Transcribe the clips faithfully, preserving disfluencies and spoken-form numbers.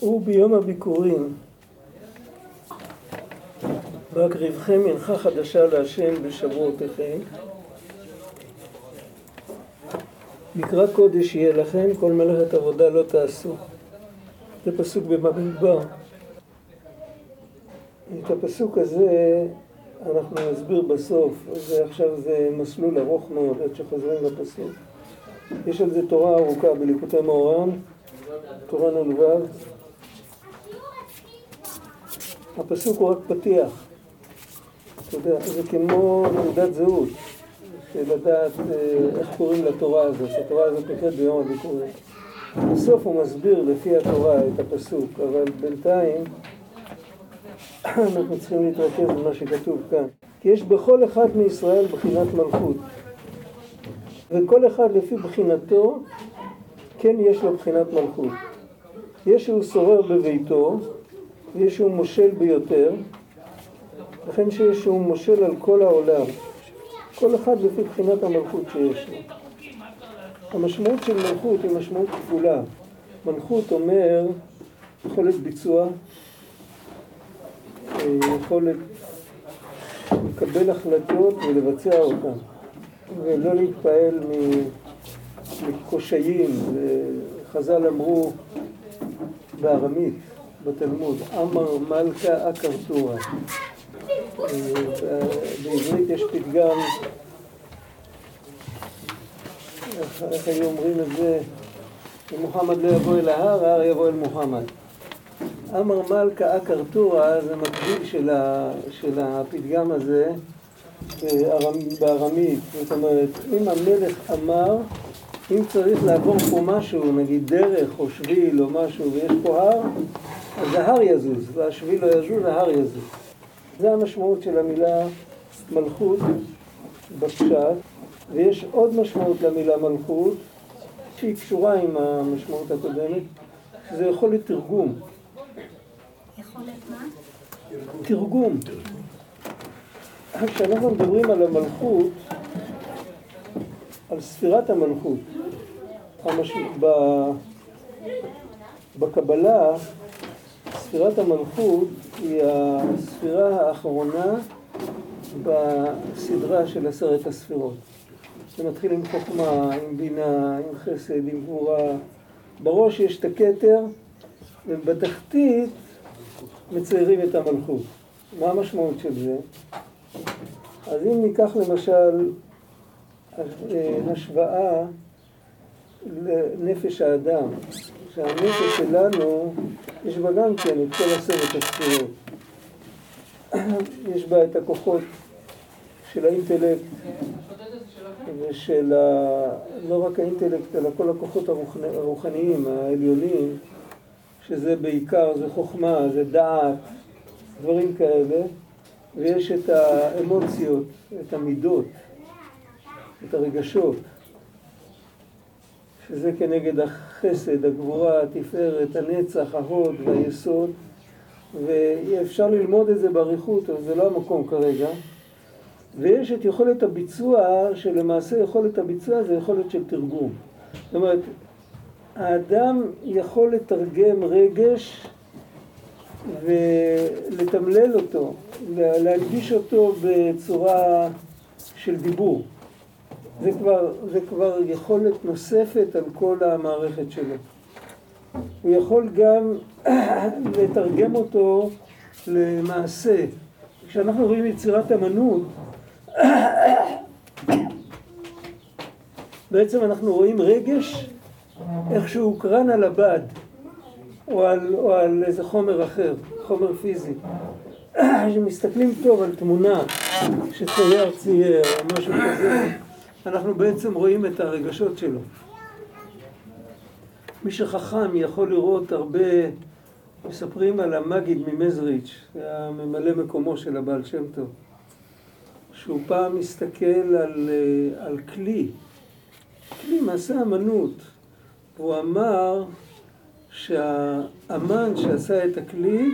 הוא ביום הביקורים. והקריבכם מנחה חדשה להשם בשבועותיכם. מקרא קודש יהיה לכם, כל מלאכת עבודה לא תעשו. זה פסוק במדבר. את הפסוק הזה אנחנו נסביר בסוף, ועכשיו זה מסלול ארוך מאוד עד שחוזרים לפסוק. יש על זה תורה ארוכה בליקוטי מאורם, תורה נ"ו. הפסוק הוא רק פתיח. אתה יודע, זה כמו תעודת זהות, לדעת איך קוראים לתורה הזאת, שהתורה הזאת נקראת ביום הביקורים. בסוף הוא מסביר לפי התורה את הפסוק, אבל בינתיים אנחנו צריכים להתרכז במה שכתוב כאן. כי יש בכל אחד מישראל בחינת מלכות, וכל אחד לפי בחינתו כן יש לו בחינת מלכות. יש שהוא שורר בביתו, יש שהוא מושל ביותר, לכן שיש שהוא מושל על כל העולם. כל אחד לפי בחינת המלכות שיש לו. המשמעות של מלכות היא משמעות כפולה. מלכות אומר יכולת ביצוע, יכולת לקבל החלטות ולבצע אותן, ולא להתפעל מקושיים. חז"ל אמרו בארמית, בתלמוד, אמר מלכה אקרטורה. בעברית יש פתגם, איך היו אומרים את זה, שמוחמד לא יבוא אל ההר, ההר יבוא אל מוחמד. אמר מלכה אקרטורה זה מקביל של, ה, של הפתגם הזה בארמית. זאת אומרת, אם המלך אמר, אם צריך לעבור פה משהו, נגיד דרך או שביל או משהו, ויש פה הר, אז ההר יזוז, והשביל לא יזוז, ההר יזוז. זה המשמעות של המילה מלכות בפשט, ויש עוד משמעות למילה מלכות, שהיא קשורה עם המשמעות הקודמת, שזה יכול להיות תרגום. יכול להיות מה? תרגום. כשאנחנו מדברים על המלכות, על ספירת המלכות, בקבלה, ספירת המלכות היא הספירה האחרונה בסדרה של עשרת הספירות. זה מתחיל עם חוכמה, עם בינה, עם חסד, עם גבורה. בראש יש את הכתר, ובתחתית מציירים את המלכות. מה המשמעות של זה? אז אם ניקח למשל השוואה לנפש האדם, שהנפש שלנו יש בה גם כן את כל עשרת הספירות. יש בה את הכוחות של האינטלקט, ושל ה... לא רק האינטלקט, אלא כל הכוחות הרוחניים, העליונים, שזה בעיקר, זה חוכמה, זה דעת, דברים כאלה. ויש את האמוציות, את המידות, את הרגשות, שזה כנגד החסד, הגבורה, התפארת, הנצח, ההוד והיסוד. ואפשר ללמוד את זה בעריכות, אבל זה לא המקום כרגע. ויש את יכולת הביצוע, שלמעשה יכולת הביצוע זה יכולת של תרגום. זאת אומרת, האדם יכול לתרגם רגש ולתמלל אותו, להנגיש אותו בצורה של דיבור. זה כבר, זה כבר יכולת נוספת על כל המערכת שלו. הוא יכול גם לתרגם אותו למעשה. כשאנחנו רואים יצירת אמנות, בעצם אנחנו רואים רגש איכשהו הוקרן על הבד, או על, או על איזה חומר אחר, חומר פיזי. כשמסתכלים טוב על תמונה שצייר צייר או משהו כזה, אנחנו בעצם רואים את הרגשות שלו. מי שחכם יכול לראות הרבה, מספרים על המגיד ממזריץ', הממלא מקומו של הבעל שם טוב, שהוא פעם מסתכל על, על כלי, כלי מעשה אמנות. הוא אמר שהאמן שעשה את הכלי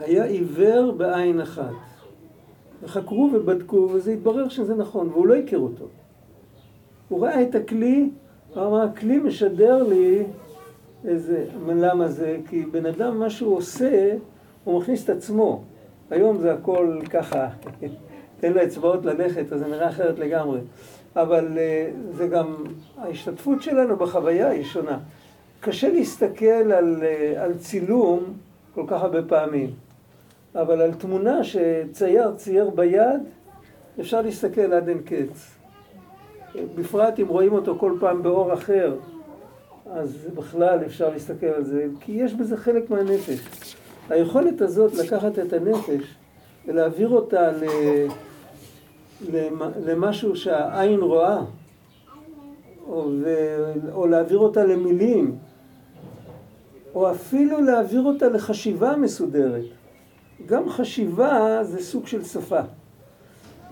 היה עיוור בעין אחת. וחקרו ובדקו, וזה התברר שזה נכון, והוא לא הכיר אותו. הוא ראה את הכלי, הוא אמר, הכלי משדר לי איזה, למה זה? כי בן אדם, מה שהוא עושה, הוא מכניס את עצמו. היום זה הכל ככה, תן לו אצבעות ללכת, אז זה נראה אחרת לגמרי. אבל זה גם, ההשתתפות שלנו בחוויה היא שונה. קשה להסתכל על, על צילום כל כך הרבה פעמים, אבל על תמונה שצייר צייר ביד, אפשר להסתכל עד אין קץ. בפרט אם רואים אותו כל פעם באור אחר, אז בכלל אפשר להסתכל על זה, כי יש בזה חלק מהנפש. היכולת הזאת לקחת את הנפש ולהעביר אותה ל... למשהו שהעין רואה, או, או להעביר אותה למילים, או אפילו להעביר אותה לחשיבה מסודרת. גם חשיבה זה סוג של שפה.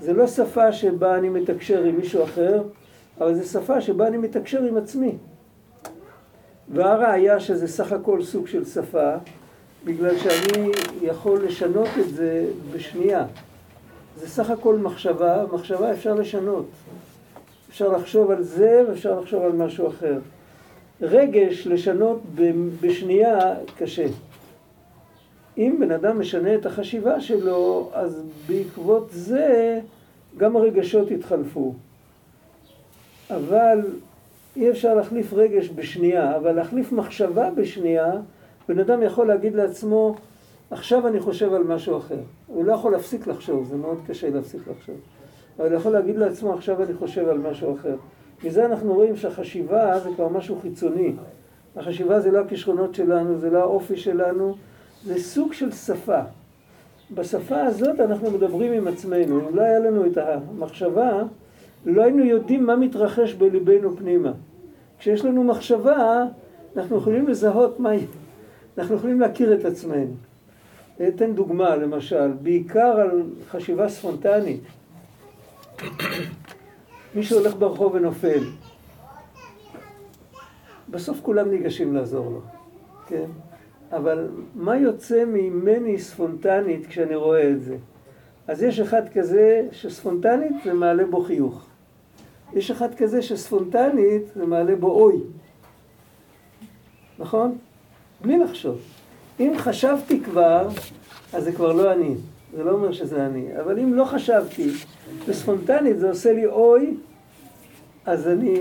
זה לא שפה שבה אני מתקשר עם מישהו אחר, אבל זה שפה שבה אני מתקשר עם עצמי. והראיה שזה סך הכל סוג של שפה, בגלל שאני יכול לשנות את זה בשנייה. זה סך הכל מחשבה, מחשבה אפשר לשנות. אפשר לחשוב על זה ואפשר לחשוב על משהו אחר. רגש לשנות בשנייה קשה. אם בן אדם משנה את החשיבה שלו, אז בעקבות זה גם הרגשות יתחלפו. אבל אי אפשר להחליף רגש בשנייה, אבל להחליף מחשבה בשנייה, בן אדם יכול להגיד לעצמו, עכשיו אני חושב על משהו אחר. הוא לא יכול להפסיק לחשוב, זה מאוד קשה להפסיק לחשוב. אבל הוא יכול להגיד לעצמו, עכשיו אני חושב על משהו אחר. מזה אנחנו רואים שהחשיבה זה כבר משהו חיצוני. החשיבה זה לא הכישרונות שלנו, זה לא האופי שלנו, זה סוג של שפה. בשפה הזאת אנחנו מדברים עם עצמנו. אם לא היה לנו את המחשבה, לא היינו יודעים מה מתרחש בליבנו פנימה. כשיש לנו מחשבה, אנחנו יכולים לזהות מה... אנחנו יכולים להכיר את עצמנו. אתן דוגמה, למשל, בעיקר על חשיבה ספונטנית. מי שהולך ברחוב ונופל, בסוף כולם ניגשים לעזור לו, כן? אבל מה יוצא ממני ספונטנית כשאני רואה את זה? אז יש אחד כזה שספונטנית זה מעלה בו חיוך. יש אחד כזה שספונטנית זה מעלה בו אוי. נכון? בלי לחשוב. אם חשבתי כבר, אז זה כבר לא אני. זה לא אומר שזה אני. אבל אם לא חשבתי, וספונטנית זה עושה לי אוי, אז אני...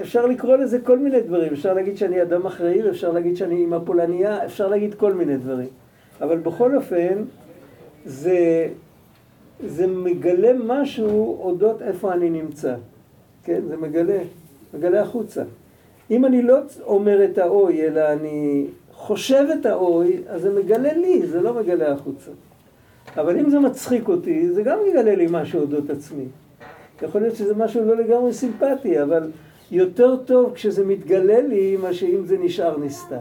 אפשר לקרוא לזה כל מיני דברים. אפשר להגיד שאני אדם אחראי, אפשר להגיד שאני אימא פולניה, אפשר להגיד כל מיני דברים. אבל בכל אופן, זה, זה מגלה משהו אודות איפה אני נמצא. כן? זה מגלה, מגלה החוצה. אם אני לא אומר את האוי, אלא אני... חושב את האוי, אז זה מגלה לי, זה לא מגלה החוצה. אבל אם זה מצחיק אותי, זה גם מגלה לי משהו אודות עצמי. יכול להיות שזה משהו לא לגמרי סימפטי, אבל יותר טוב כשזה מתגלה לי, מה שאם זה נשאר נסתר.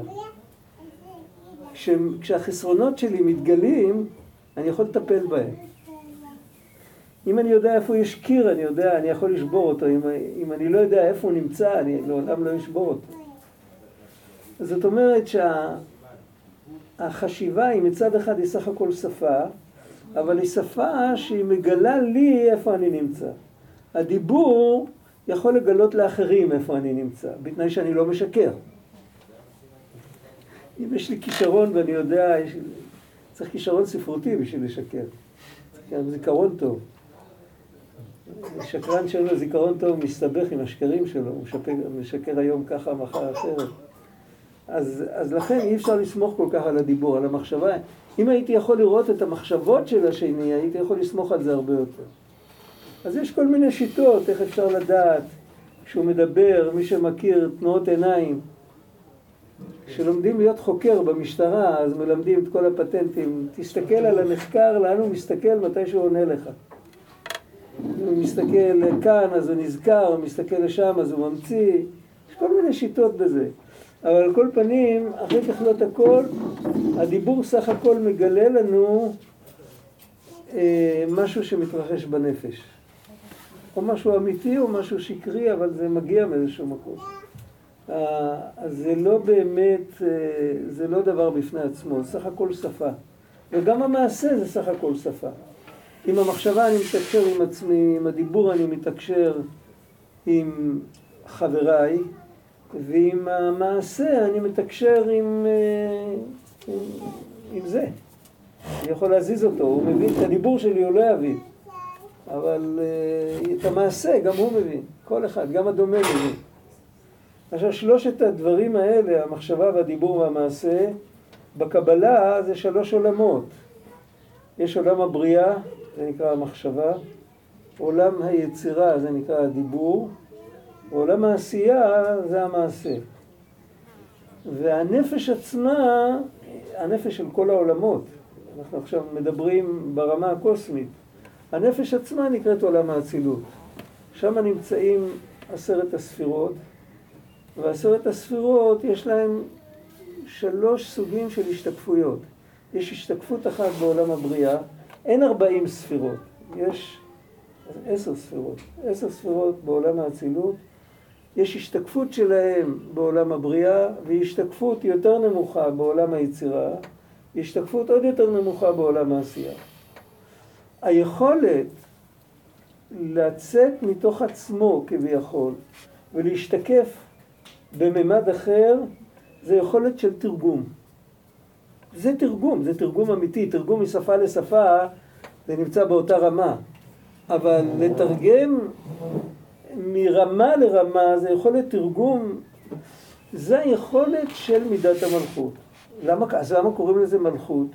כש, כשהחסרונות שלי מתגלים, אני יכול לטפל בהם. אם אני יודע איפה יש קיר, אני יודע, אני יכול לשבור אותו. אם, אם אני לא יודע איפה הוא נמצא, אני לעולם לא אשבור אותו. זאת אומרת שהחשיבה היא מצד אחד היא סך הכל שפה, אבל היא שפה שהיא מגלה לי איפה אני נמצא. הדיבור יכול לגלות לאחרים איפה אני נמצא, בתנאי שאני לא משקר. אם יש לי כישרון ואני יודע, יש... צריך כישרון ספרותי בשביל לשקר. צריך זיכרון טוב. השקרן שלו, זיכרון טוב, מסתבך עם השקרים שלו, הוא משקר, משקר היום ככה, מחר אחרת. אז, אז לכן אי אפשר לסמוך כל כך על הדיבור, על המחשבה. אם הייתי יכול לראות את המחשבות של השני, הייתי יכול לסמוך על זה הרבה יותר. אז יש כל מיני שיטות, איך אפשר לדעת, כשהוא מדבר, מי שמכיר תנועות עיניים. כשלומדים להיות חוקר במשטרה, אז מלמדים את כל הפטנטים. תסתכל על הנחקר, לאן הוא מסתכל מתי שהוא עונה לך. אם הוא מסתכל כאן, אז הוא נזכר, הוא מסתכל לשם, אז הוא ממציא. יש כל מיני שיטות בזה. אבל על כל פנים, אחרי תכלות הכל, הדיבור סך הכל מגלה לנו אה, משהו שמתרחש בנפש. או משהו אמיתי או משהו שקרי, אבל זה מגיע מאיזשהו מקום. אה, אז זה לא באמת, אה, זה לא דבר בפני עצמו, סך הכל שפה. וגם המעשה זה סך הכל שפה. עם המחשבה אני מתקשר עם עצמי, עם הדיבור אני מתקשר עם חבריי, ועם המעשה אני מתקשר עם, עם, עם זה. אני יכול להזיז אותו, הוא מבין, את הדיבור שלי הוא לא יבין. אבל את המעשה גם הוא מבין, כל אחד, גם הדומה מבין. עכשיו שלושת הדברים האלה, המחשבה והדיבור והמעשה, בקבלה זה שלוש עולמות. יש עולם הבריאה, זה נקרא המחשבה, עולם היצירה, זה נקרא הדיבור, עולם העשייה, זה המעשה. והנפש עצמה, הנפש של כל העולמות, אנחנו עכשיו מדברים ברמה הקוסמית, הנפש עצמה נקראת עולם האצילות. שם נמצאים עשרת הספירות, ועשרת הספירות יש להם שלוש סוגים של השתקפויות. יש השתקפות אחת בעולם הבריאה, אין ארבעים ספירות, יש עשר ספירות. עשר ספירות בעולם האצילות, יש השתקפות שלהם בעולם הבריאה, והשתקפות יותר נמוכה בעולם היצירה, השתקפות עוד יותר נמוכה בעולם העשייה. היכולת לצאת מתוך עצמו כביכול, ולהשתקף בממד אחר, זה יכולת של תרגום. זה תרגום, זה תרגום אמיתי, תרגום משפה לשפה, זה נמצא באותה רמה. אבל לתרגם מרמה לרמה, זה יכולת תרגום, זה היכולת של מידת המלכות. למה, אז למה קוראים לזה מלכות?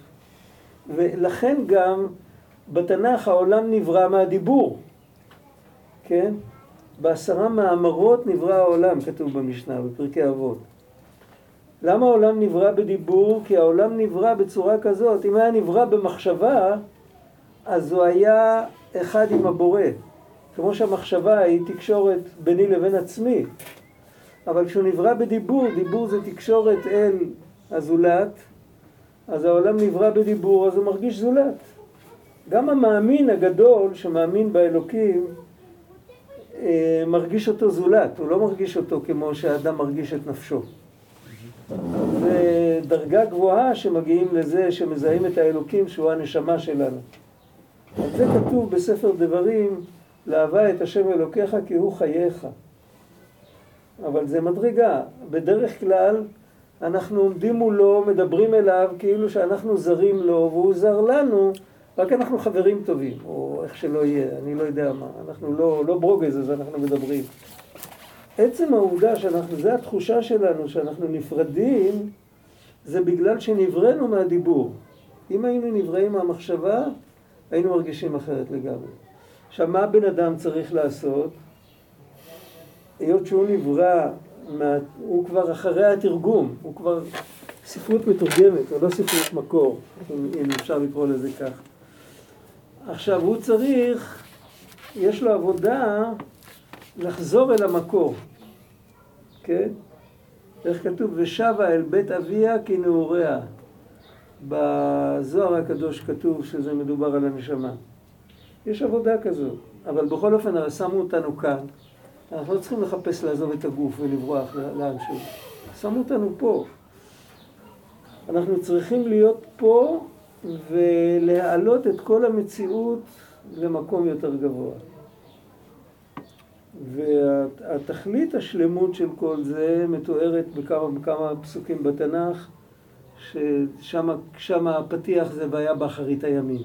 ולכן גם בתנ"ך העולם נברא מהדיבור, כן? בעשרה מאמרות נברא העולם, כתוב במשנה, בפרקי אבות. למה העולם נברא בדיבור? כי העולם נברא בצורה כזאת. אם היה נברא במחשבה, אז הוא היה אחד עם הבורא. כמו שהמחשבה היא תקשורת ביני לבין עצמי. אבל כשהוא נברא בדיבור, דיבור זה תקשורת אל הזולת, אז העולם נברא בדיבור, אז הוא מרגיש זולת. גם המאמין הגדול שמאמין באלוקים, מרגיש אותו זולת, הוא לא מרגיש אותו כמו שהאדם מרגיש את נפשו. זה דרגה גבוהה שמגיעים לזה שמזהים את האלוקים שהוא הנשמה שלנו. על זה כתוב בספר דברים, לאהבה את השם אלוקיך כי הוא חייך. אבל זה מדרגה, בדרך כלל אנחנו עומדים מולו, מדברים אליו כאילו שאנחנו זרים לו והוא זר לנו, רק אנחנו חברים טובים, או איך שלא יהיה, אני לא יודע מה, אנחנו לא, לא ברוגז, אז אנחנו מדברים. עצם העובדה שאנחנו, זה התחושה שלנו, שאנחנו נפרדים, זה בגלל שנברנו מהדיבור. אם היינו נבראים מהמחשבה, היינו מרגישים אחרת לגמרי. עכשיו, מה הבן אדם צריך לעשות? היות שהוא נברא, מה, הוא כבר אחרי התרגום, הוא כבר ספרות מתורגמת, או לא ספרות מקור, אם, אם אפשר לקרוא לזה כך. עכשיו הוא צריך, יש לו עבודה לחזור אל המקור, כן? איך כתוב? ושבה אל בית אביה כנעוריה. בזוהר הקדוש כתוב שזה מדובר על הנשמה. יש עבודה כזו, אבל בכל אופן שמו אותנו כאן. אנחנו לא צריכים לחפש לעזוב את הגוף ולברוח לאנשהו. שמו אותנו פה. אנחנו צריכים להיות פה, ולהעלות את כל המציאות למקום יותר גבוה. והתכלית השלמות של כל זה מתוארת בכמה, בכמה פסוקים בתנ"ך, ששם הפתיח זה והיה באחרית הימים.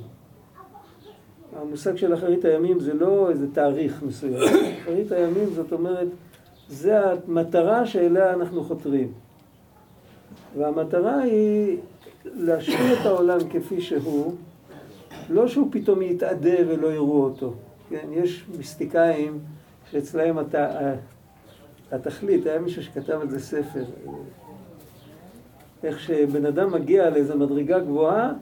המושג של אחרית הימים זה לא איזה תאריך מסוים. אחרית הימים זאת אומרת, זה המטרה שאליה אנחנו חותרים. והמטרה היא להשאיר את העולם כפי שהוא, לא שהוא פתאום יתעדה ולא יראו אותו. כן? יש מיסטיקאים שאצלהם הת... התכלית, היה מישהו שכתב את זה ספר, איך שבן אדם מגיע לאיזו מדרגה גבוהה,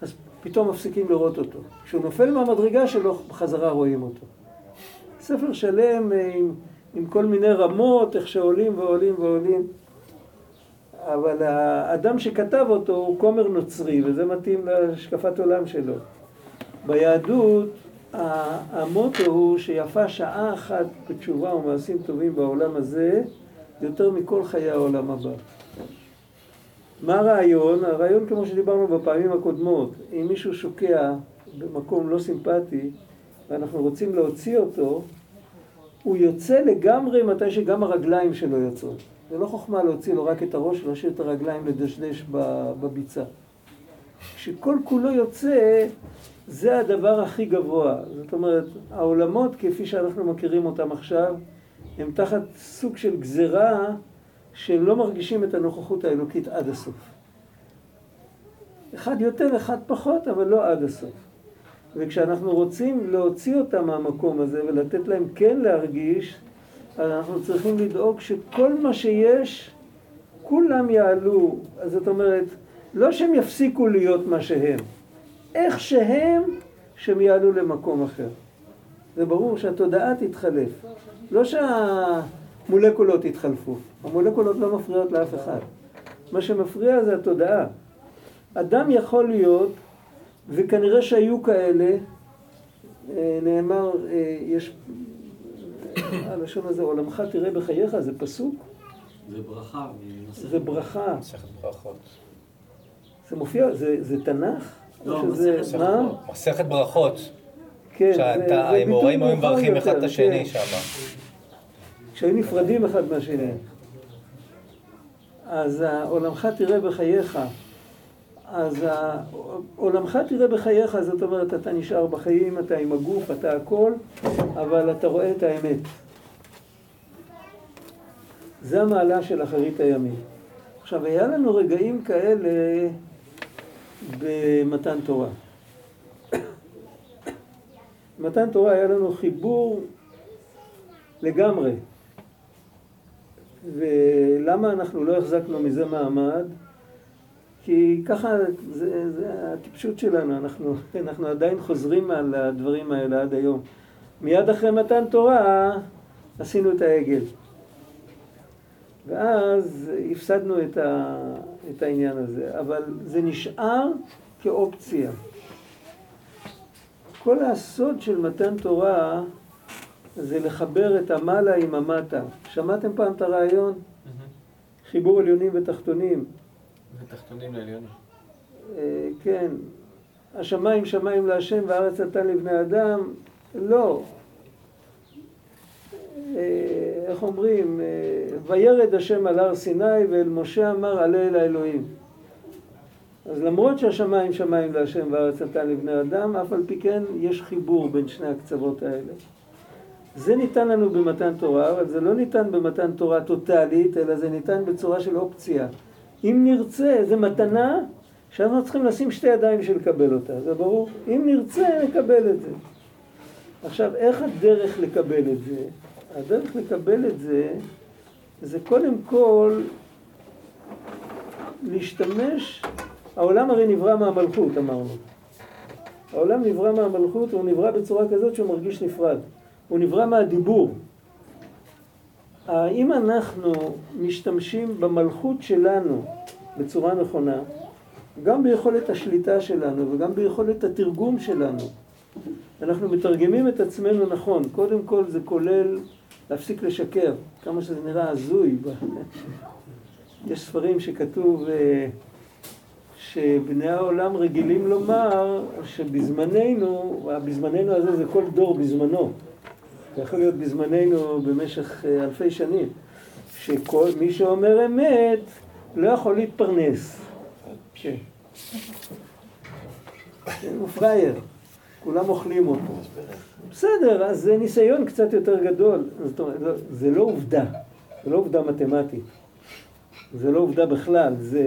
אז פתאום מפסיקים לראות אותו. כשהוא נופל מהמדרגה שלו, בחזרה רואים אותו. ספר שלם עם, עם כל מיני רמות, איך שעולים ועולים ועולים. אבל האדם שכתב אותו הוא כומר נוצרי, וזה מתאים להשקפת עולם שלו. ביהדות, המוטו הוא שיפה שעה אחת בתשובה ומעשים טובים בעולם הזה, יותר מכל חיי העולם הבא. מה הרעיון? הרעיון, כמו שדיברנו בפעמים הקודמות, אם מישהו שוקע במקום לא סימפטי, ואנחנו רוצים להוציא אותו, הוא יוצא לגמרי מתי שגם הרגליים שלו יוצאות. זה לא חוכמה להוציא לו רק את הראש, להשאיר את הרגליים לדשדש בביצה. כשכל כולו יוצא, זה הדבר הכי גבוה. זאת אומרת, העולמות כפי שאנחנו מכירים אותם עכשיו, הם תחת סוג של גזירה שהם לא מרגישים את הנוכחות האלוקית עד הסוף. אחד יותר, אחד פחות, אבל לא עד הסוף. וכשאנחנו רוצים להוציא אותם מהמקום הזה ולתת להם כן להרגיש, אנחנו צריכים לדאוג שכל מה שיש, כולם יעלו. אז זאת אומרת, לא שהם יפסיקו להיות מה שהם, איך שהם, שהם יעלו למקום אחר. זה ברור שהתודעה תתחלף. לא שהמולקולות יתחלפו. המולקולות לא מפריעות לאף אחד. מה שמפריע זה התודעה. אדם יכול להיות, וכנראה שהיו כאלה, נאמר, יש... הלשון הזה, עולמך תראה בחייך, זה פסוק? זה ברכה. זה ברכה. מסכת ברכות. זה מופיע, זה תנ"ך? לא, מסכת ברכות. שהאמוראים היו מברכים אחד את השני שם. כשהיו נפרדים אחד מהשני. אז עולמך תראה בחייך. אז עולמך תראה בחייך, זאת אומרת, אתה נשאר בחיים, אתה עם הגוף, אתה הכל, אבל אתה רואה את האמת. זה המעלה של אחרית הימים. עכשיו, היה לנו רגעים כאלה במתן תורה. מתן תורה היה לנו חיבור לגמרי. ולמה אנחנו לא החזקנו מזה מעמד? כי ככה זה, זה הטיפשות שלנו, אנחנו, אנחנו עדיין חוזרים על הדברים האלה עד היום. מיד אחרי מתן תורה עשינו את העגל. ואז הפסדנו את, ה, את העניין הזה, אבל זה נשאר כאופציה. כל הסוד של מתן תורה זה לחבר את המעלה עם המטה. שמעתם פעם את הרעיון? Mm-hmm. חיבור עליונים ותחתונים. ותחתונים לעליונים. אה, כן. השמיים שמיים להשם והארץ נתן לבני אדם. לא. אה, איך אומרים? אה, וירד השם על הר סיני ואל משה אמר עלה אל האלוהים. אז למרות שהשמיים שמיים להשם והארץ נתן לבני אדם, אף על פי כן יש חיבור בין שני הקצוות האלה. זה ניתן לנו במתן תורה, אבל זה לא ניתן במתן תורה טוטלית, אלא זה ניתן בצורה של אופציה. אם נרצה, זו מתנה שאנחנו צריכים לשים שתי ידיים של לקבל אותה, זה ברור? אם נרצה, נקבל את זה. עכשיו, איך הדרך לקבל את זה? הדרך לקבל את זה, זה קודם כל להשתמש... העולם הרי נברא מהמלכות, אמרנו. העולם נברא מהמלכות, הוא נברא בצורה כזאת שהוא מרגיש נפרד. הוא נברא מהדיבור. אם אנחנו משתמשים במלכות שלנו בצורה נכונה, גם ביכולת השליטה שלנו וגם ביכולת התרגום שלנו, אנחנו מתרגמים את עצמנו נכון. קודם כל זה כולל להפסיק לשקר, כמה שזה נראה הזוי. יש ספרים שכתוב שבני העולם רגילים לומר שבזמננו, בזמננו הזה זה כל דור בזמנו. זה יכול להיות בזמננו במשך אלפי שנים, שכל מי שאומר אמת לא יכול להתפרנס. כן. הוא פרייר, כולם אוכלים אותו. בסדר, אז זה ניסיון קצת יותר גדול. זאת אומרת, זה לא עובדה, זה לא עובדה מתמטית. זה לא עובדה בכלל, זה,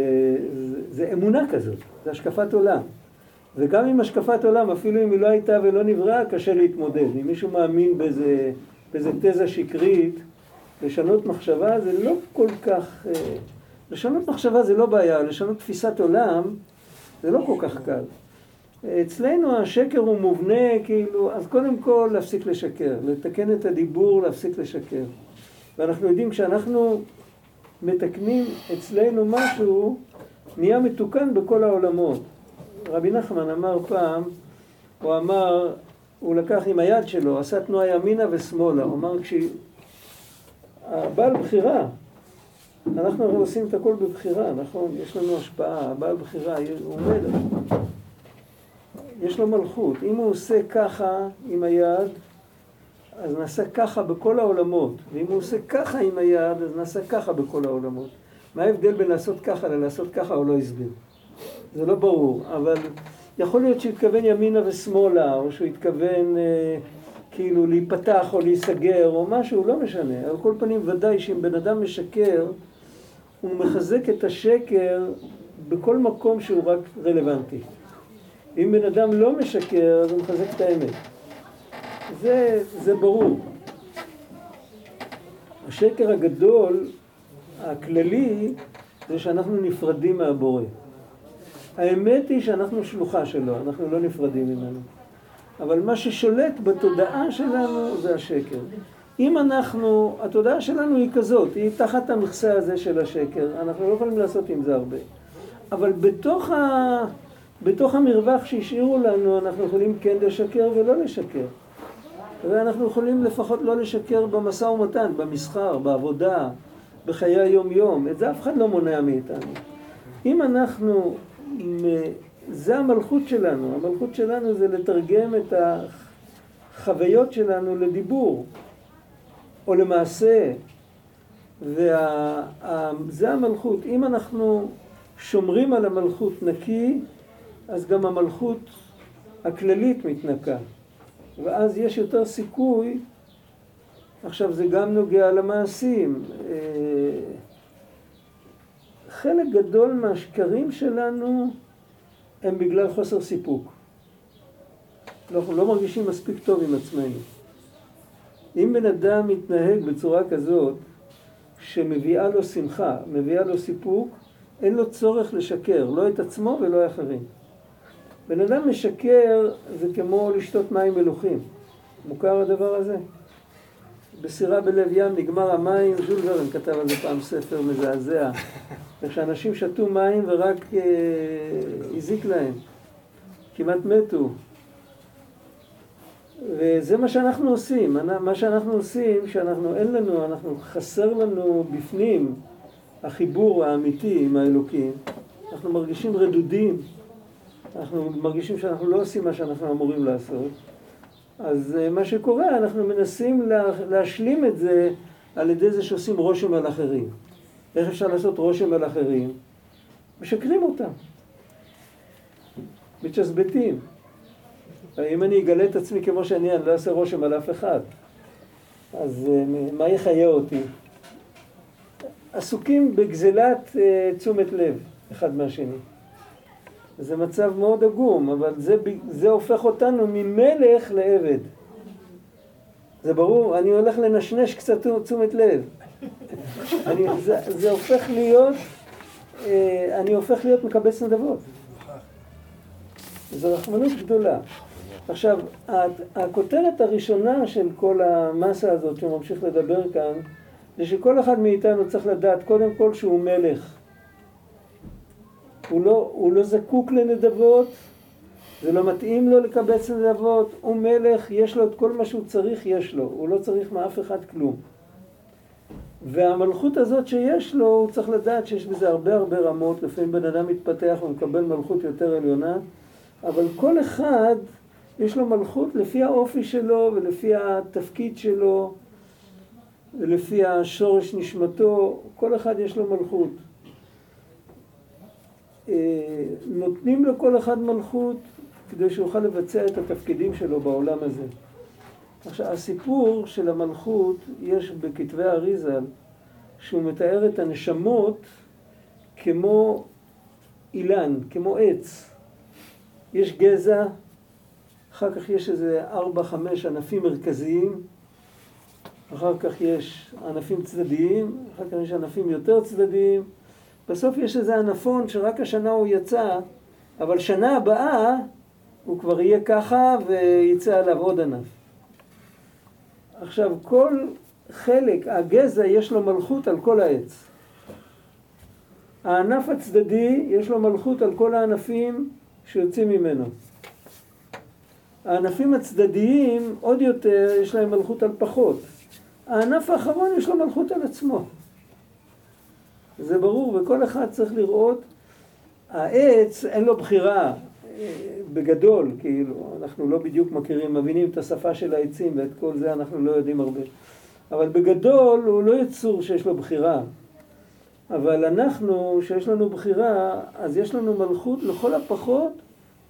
זה, זה אמונה כזאת, זה השקפת עולם. וגם עם השקפת עולם, אפילו אם היא לא הייתה ולא נבראה, קשה להתמודד. אם מישהו מאמין באיזה, באיזה תזה שקרית, לשנות מחשבה זה לא כל כך... לשנות מחשבה זה לא בעיה, לשנות תפיסת עולם זה לא כל כך קל. אצלנו השקר הוא מובנה, כאילו, אז קודם כל להפסיק לשקר, לתקן את הדיבור, להפסיק לשקר. ואנחנו יודעים, כשאנחנו מתקנים אצלנו משהו, נהיה מתוקן בכל העולמות. רבי נחמן אמר פעם, הוא אמר, הוא לקח עם היד שלו, עשה תנועה ימינה ושמאלה. הוא אמר, כשהבעל בחירה, אנחנו עושים את הכל בבחירה, נכון? יש לנו השפעה, הבעל בחירה, הוא עומד. יש לו מלכות. אם הוא עושה ככה עם היד, אז נעשה ככה בכל העולמות, ואם הוא עושה ככה עם היד, אז נעשה ככה בכל העולמות. מה ההבדל בין לעשות ככה ללעשות ככה או לא הסביר? זה לא ברור, אבל יכול להיות שהתכוון ימינה ושמאלה, או שהוא התכוון אה, כאילו להיפתח או להיסגר או משהו, לא משנה. על כל פנים ודאי שאם בן אדם משקר, הוא מחזק את השקר בכל מקום שהוא רק רלוונטי. אם בן אדם לא משקר, אז הוא מחזק את האמת. זה, זה ברור. השקר הגדול, הכללי, זה שאנחנו נפרדים מהבורא. האמת היא שאנחנו שלוחה שלו, אנחנו לא נפרדים ממנו. אבל מה ששולט בתודעה שלנו זה השקר. אם אנחנו, התודעה שלנו היא כזאת, היא תחת המכסה הזה של השקר, אנחנו לא יכולים לעשות עם זה הרבה. אבל בתוך, ה, בתוך המרווח שהשאירו לנו, אנחנו יכולים כן לשקר ולא לשקר. ואנחנו יכולים לפחות לא לשקר במשא ומתן, במסחר, בעבודה, בחיי היום-יום. את זה אף אחד לא מונע מאיתנו. אם אנחנו, זה המלכות שלנו. המלכות שלנו זה לתרגם את החוויות שלנו לדיבור, או למעשה. וזה המלכות. אם אנחנו שומרים על המלכות נקי, אז גם המלכות הכללית מתנקה. ואז יש יותר סיכוי. עכשיו זה גם נוגע למעשים. חלק גדול מהשקרים שלנו הם בגלל חוסר סיפוק. אנחנו לא מרגישים מספיק טוב עם עצמנו. אם בן אדם מתנהג בצורה כזאת שמביאה לו שמחה, מביאה לו סיפוק, אין לו צורך לשקר, לא את עצמו ולא האחרים. בן אדם משקר זה כמו לשתות מים מלוחים. מוכר הדבר הזה? בסירה בלב ים נגמר המים, ז'ול ורן כתב על זה פעם ספר מזעזע. כשאנשים שתו מים ורק אה, הזיק להם, כמעט מתו. וזה מה שאנחנו עושים, מה שאנחנו עושים, שאנחנו אין לנו, אנחנו חסר לנו בפנים החיבור האמיתי עם האלוקים. אנחנו מרגישים רדודים, אנחנו מרגישים שאנחנו לא עושים מה שאנחנו אמורים לעשות. אז מה שקורה, אנחנו מנסים להשלים את זה על ידי זה שעושים רושם על אחרים. איך אפשר לעשות רושם על אחרים? משקרים אותם. מתשסבטים. אם אני אגלה את עצמי כמו שאני, אני לא אעשה רושם על אף אחד. אז מה יחיה אותי? עסוקים בגזלת תשומת לב אחד מהשני. זה מצב מאוד עגום, אבל זה, זה הופך אותנו ממלך לעבד. זה ברור, אני הולך לנשנש קצת תשומת לב. אני, זה, זה הופך להיות, אני הופך להיות מקבץ נדבות. זו רחמנות גדולה. עכשיו, הכותרת הראשונה של כל המסה הזאת שממשיך לדבר כאן, זה שכל אחד מאיתנו צריך לדעת קודם כל שהוא מלך. הוא לא, הוא לא זקוק לנדבות, זה לא מתאים לו לקבץ לנדבות, הוא מלך, יש לו את כל מה שהוא צריך, יש לו, הוא לא צריך מאף אחד כלום. והמלכות הזאת שיש לו, הוא צריך לדעת שיש בזה הרבה הרבה רמות, לפעמים בן אדם מתפתח ומקבל מלכות יותר עליונה, אבל כל אחד יש לו מלכות לפי האופי שלו ולפי התפקיד שלו, לפי השורש נשמתו, כל אחד יש לו מלכות. נותנים לכל אחד מלכות כדי שיוכל לבצע את התפקידים שלו בעולם הזה. עכשיו, הסיפור של המלכות יש בכתבי אריזל, שהוא מתאר את הנשמות כמו אילן, כמו עץ. יש גזע, אחר כך יש איזה ארבע, חמש ענפים מרכזיים, אחר כך יש ענפים צדדיים, אחר כך יש ענפים יותר צדדיים, בסוף יש איזה ענפון שרק השנה הוא יצא, אבל שנה הבאה הוא כבר יהיה ככה ויצא עליו עוד ענף. עכשיו, כל חלק, הגזע יש לו מלכות על כל העץ. הענף הצדדי יש לו מלכות על כל הענפים שיוצאים ממנו. הענפים הצדדיים עוד יותר יש להם מלכות על פחות. הענף האחרון יש לו מלכות על עצמו. זה ברור, וכל אחד צריך לראות, העץ אין לו בחירה, בגדול, כאילו, אנחנו לא בדיוק מכירים, מבינים את השפה של העצים ואת כל זה אנחנו לא יודעים הרבה. אבל בגדול הוא לא יצור שיש לו בחירה. אבל אנחנו, שיש לנו בחירה, אז יש לנו מלכות לכל הפחות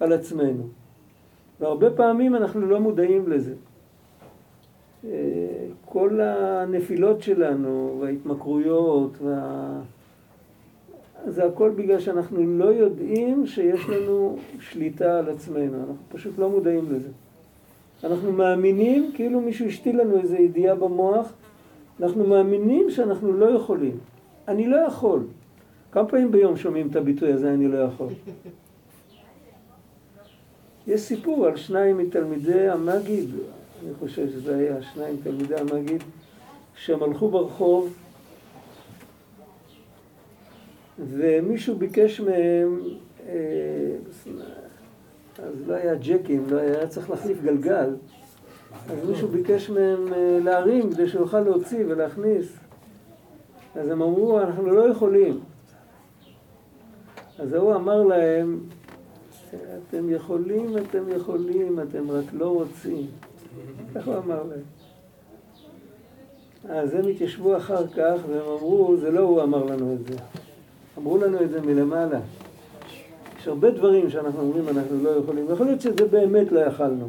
על עצמנו. והרבה פעמים אנחנו לא מודעים לזה. כל הנפילות שלנו וההתמכרויות, וה... זה הכל בגלל שאנחנו לא יודעים שיש לנו שליטה על עצמנו. אנחנו פשוט לא מודעים לזה. אנחנו מאמינים, כאילו מישהו השתיל לנו איזו ידיעה במוח, אנחנו מאמינים שאנחנו לא יכולים. אני לא יכול. כמה פעמים ביום שומעים את הביטוי הזה, אני לא יכול? יש סיפור על שניים מתלמידי המגיד, אני חושב שזה היה שניים מתלמידי המגיד, שהם הלכו ברחוב, ומישהו ביקש מהם, אז לא היה ג'קים, לא היה צריך להחליף גלגל, אז מישהו ביקש מהם להרים כדי שיוכל להוציא ולהכניס. אז הם אמרו, אנחנו לא יכולים. אז הוא אמר להם, אתם יכולים, אתם יכולים, אתם רק לא רוצים. כך הוא אמר להם. אז הם התיישבו אחר כך והם אמרו, זה לא הוא אמר לנו את זה. אמרו לנו את זה מלמעלה. יש הרבה דברים שאנחנו אומרים אנחנו לא יכולים. יכול להיות שזה באמת לא יכלנו.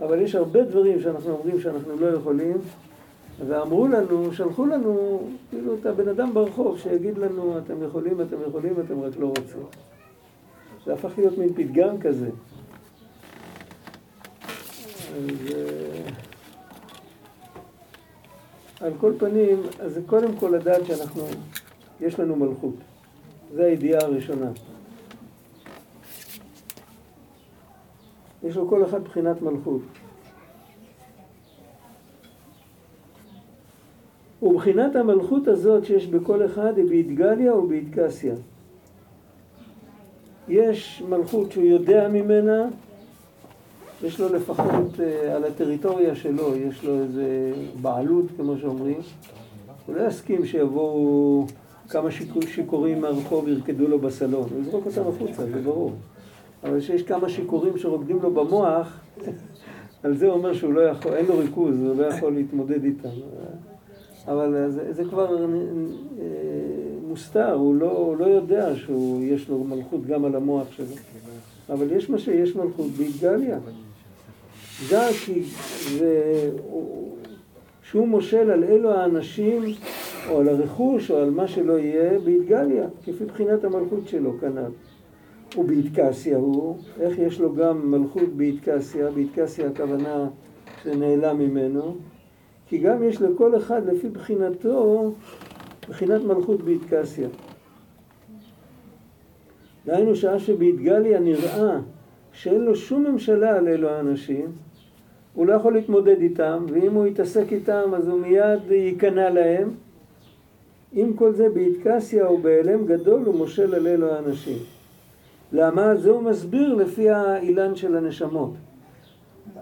אבל יש הרבה דברים שאנחנו אומרים שאנחנו לא יכולים. ואמרו לנו, שלחו לנו, כאילו את הבן אדם ברחוב שיגיד לנו, אתם יכולים, אתם יכולים, אתם רק לא רוצים. זה הפך להיות מין פתגם כזה. אז על כל פנים, אז קודם כל לדעת שאנחנו, יש לנו מלכות. זו הידיעה הראשונה. יש לו כל אחד בחינת מלכות. ובחינת המלכות הזאת שיש בכל אחד היא בהתגליה ובהתכסיה. יש מלכות שהוא יודע ממנה, יש לו לפחות על הטריטוריה שלו, יש לו איזה בעלות כמו שאומרים. הוא לא יסכים שיבואו כמה שיקורים מהרחוב ירקדו לו בסלון, הוא יזרוק אותם החוצה, זה ברור. אבל שיש כמה שיקורים שרוקדים לו במוח, על זה אומר שהוא לא יכול, אין לו ריכוז, הוא לא יכול להתמודד איתם. אבל זה, זה כבר מוסתר, הוא לא, הוא לא יודע שיש לו מלכות גם על המוח שלו. אבל יש מה שיש מלכות בהתגליה. זה כי זה, שהוא מושל על אלו האנשים, או על הרכוש, או על מה שלא יהיה, בהתגליה, כפי בחינת המלכות שלו, כנ"ל. ובהתכסיה הוא, איך יש לו גם מלכות בהתכסיה, בהתכסיה הכוונה שנעלה ממנו, כי גם יש לכל אחד לפי בחינתו, בחינת מלכות בהתכסיה. דהיינו שעה שבהתגליה נראה שאין לו שום ממשלה על אלו האנשים, הוא לא יכול להתמודד איתם, ואם הוא יתעסק איתם אז הוא מיד ייכנע להם. עם כל זה בהתכסיה או בהלם גדול הוא מושל על אלו האנשים. למה? זה הוא מסביר לפי האילן של הנשמות.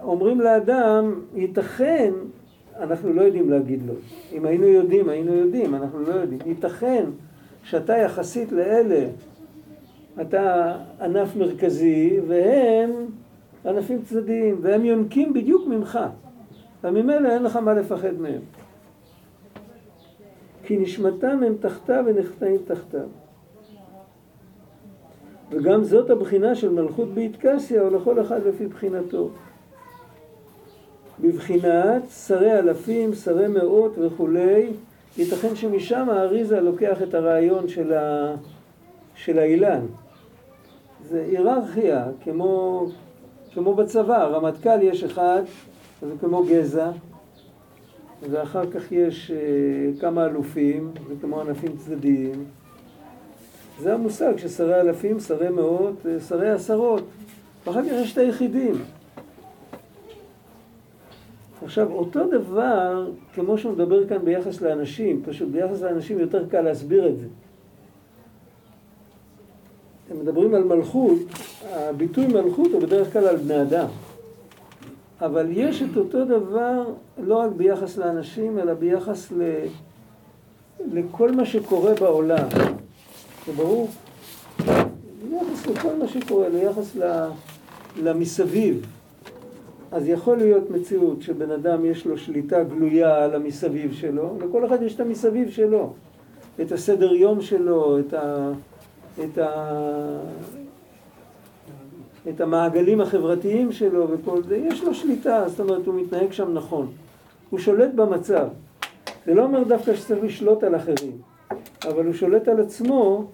אומרים לאדם, ייתכן, אנחנו לא יודעים להגיד לו. אם היינו יודעים, היינו יודעים, אנחנו לא יודעים. ייתכן שאתה יחסית לאלה, אתה ענף מרכזי, והם ענפים צדדיים, והם יונקים בדיוק ממך. וממילא אין לך מה לפחד מהם. כי נשמתם הם תחתיו ונחתאים תחתיו. וגם זאת הבחינה של מלכות בהתכסיה, או לכל אחד לפי בחינתו. בבחינת שרי אלפים, שרי מאות וכולי, ייתכן שמשם האריזה לוקח את הרעיון של, ה... של האילן. זה היררכיה, כמו, כמו בצבא, רמטכ"ל יש אחד, זה כמו גזע, ואחר כך יש uh, כמה אלופים, זה כמו ענפים צדדיים. זה המושג ששרי אלפים, שרי מאות, שרי עשרות, ואחר כך יש את היחידים. עכשיו, אותו דבר, כמו שהוא מדבר כאן ביחס לאנשים, פשוט ביחס לאנשים יותר קל להסביר את זה. הם מדברים על מלכות, הביטוי מלכות הוא בדרך כלל על בני אדם. אבל יש את אותו דבר לא רק ביחס לאנשים, אלא ביחס ל... לכל מה שקורה בעולם. זה ברור? ביחס לכל מה שקורה, ביחס למסביב. אז יכול להיות מציאות שבן אדם יש לו שליטה גלויה על המסביב שלו, לכל אחד יש את המסביב שלו, את הסדר יום שלו, את ה... את ה... את המעגלים החברתיים שלו וכל זה, יש לו שליטה, זאת אומרת, הוא מתנהג שם נכון. הוא שולט במצב. זה לא אומר דווקא שצריך לשלוט על אחרים, אבל הוא שולט על עצמו,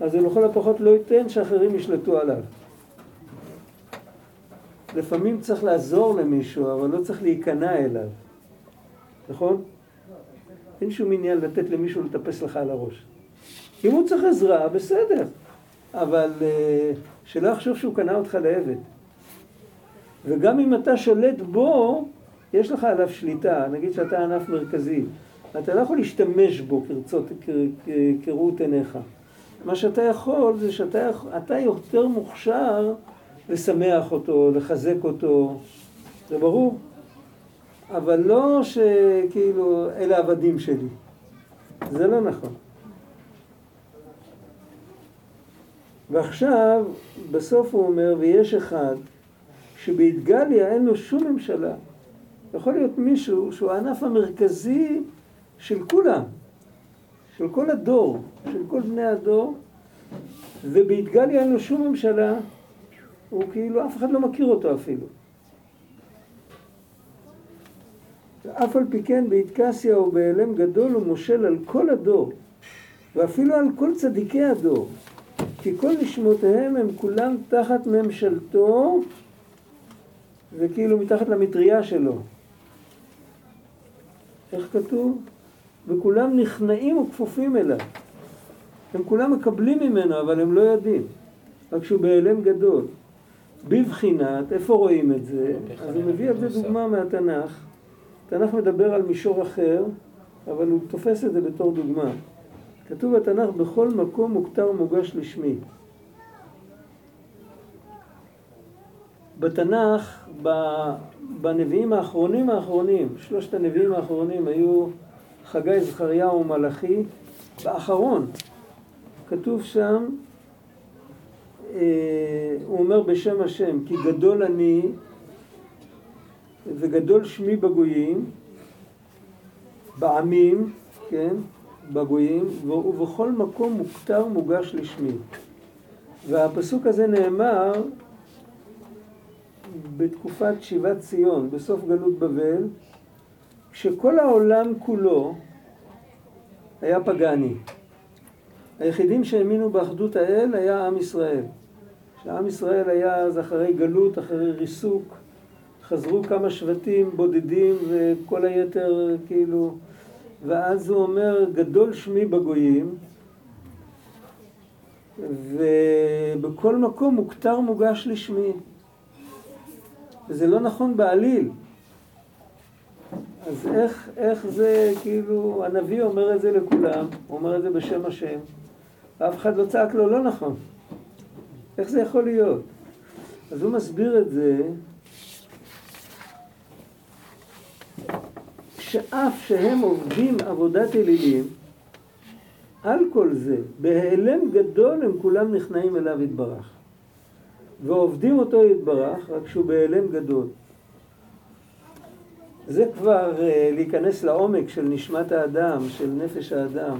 אז הוא לכל הפחות לא ייתן שאחרים ישלטו עליו. לפעמים צריך לעזור למישהו, אבל לא צריך להיכנע אליו. נכון? אין שום עניין לתת למישהו לטפס לך על הראש. אם הוא צריך עזרה, בסדר. אבל שלא יחשוב שהוא קנה אותך לעבד. וגם אם אתה שולט בו, יש לך עליו שליטה. נגיד שאתה ענף מרכזי. אתה לא יכול להשתמש בו כרצות, כראות עיניך. מה שאתה יכול זה שאתה אתה יותר מוכשר לשמח אותו, לחזק אותו. זה ברור. אבל לא שכאילו אלה העבדים שלי. זה לא נכון. ועכשיו, בסוף הוא אומר, ויש אחד שבהתגליה אין לו שום ממשלה. יכול להיות מישהו שהוא הענף המרכזי של כולם, של כל הדור, של כל בני הדור, ובהתגליה אין לו שום ממשלה, הוא כאילו אף אחד לא מכיר אותו אפילו. ואף על פי כן, בהתקסיה או בהלם גדול, הוא מושל על כל הדור, ואפילו על כל צדיקי הדור. כי כל נשמותיהם הם כולם תחת ממשלתו וכאילו מתחת למטריה שלו. איך כתוב? וכולם נכנעים וכפופים אליו. הם כולם מקבלים ממנו אבל הם לא יודעים. רק שהוא בהלם גדול. בבחינת, איפה רואים את זה? אז הוא מביא את זה דוגמה מהתנ"ך. התנ"ך מדבר על מישור אחר אבל הוא תופס את זה בתור דוגמה. כתוב בתנ"ך, בכל מקום מוכתר מוגש לשמי. בתנ"ך, בנביאים האחרונים האחרונים, שלושת הנביאים האחרונים היו חגי, זכריה ומלאכי, באחרון. כתוב שם, הוא אומר בשם השם, כי גדול אני וגדול שמי בגויים, בעמים, כן? בגויים, ובכל מקום מוכתר מוגש לשמי. והפסוק הזה נאמר בתקופת שיבת ציון, בסוף גלות בבל, כשכל העולם כולו היה פגני. היחידים שהאמינו באחדות האל היה עם ישראל. שעם ישראל היה אז אחרי גלות, אחרי ריסוק, חזרו כמה שבטים בודדים וכל היתר כאילו... ואז הוא אומר, גדול שמי בגויים, ובכל מקום מוכתר מוגש לשמי. וזה לא נכון בעליל. אז איך, איך זה, כאילו, הנביא אומר את זה לכולם, הוא אומר את זה בשם השם, ואף אחד לא צעק לו, לא נכון. איך זה יכול להיות? אז הוא מסביר את זה, שאף שהם עובדים עבודת אלילים, על כל זה, בהיעלם גדול הם כולם נכנעים אליו יתברך. ועובדים אותו יתברך, רק שהוא בהיעלם גדול. זה כבר uh, להיכנס לעומק של נשמת האדם, של נפש האדם.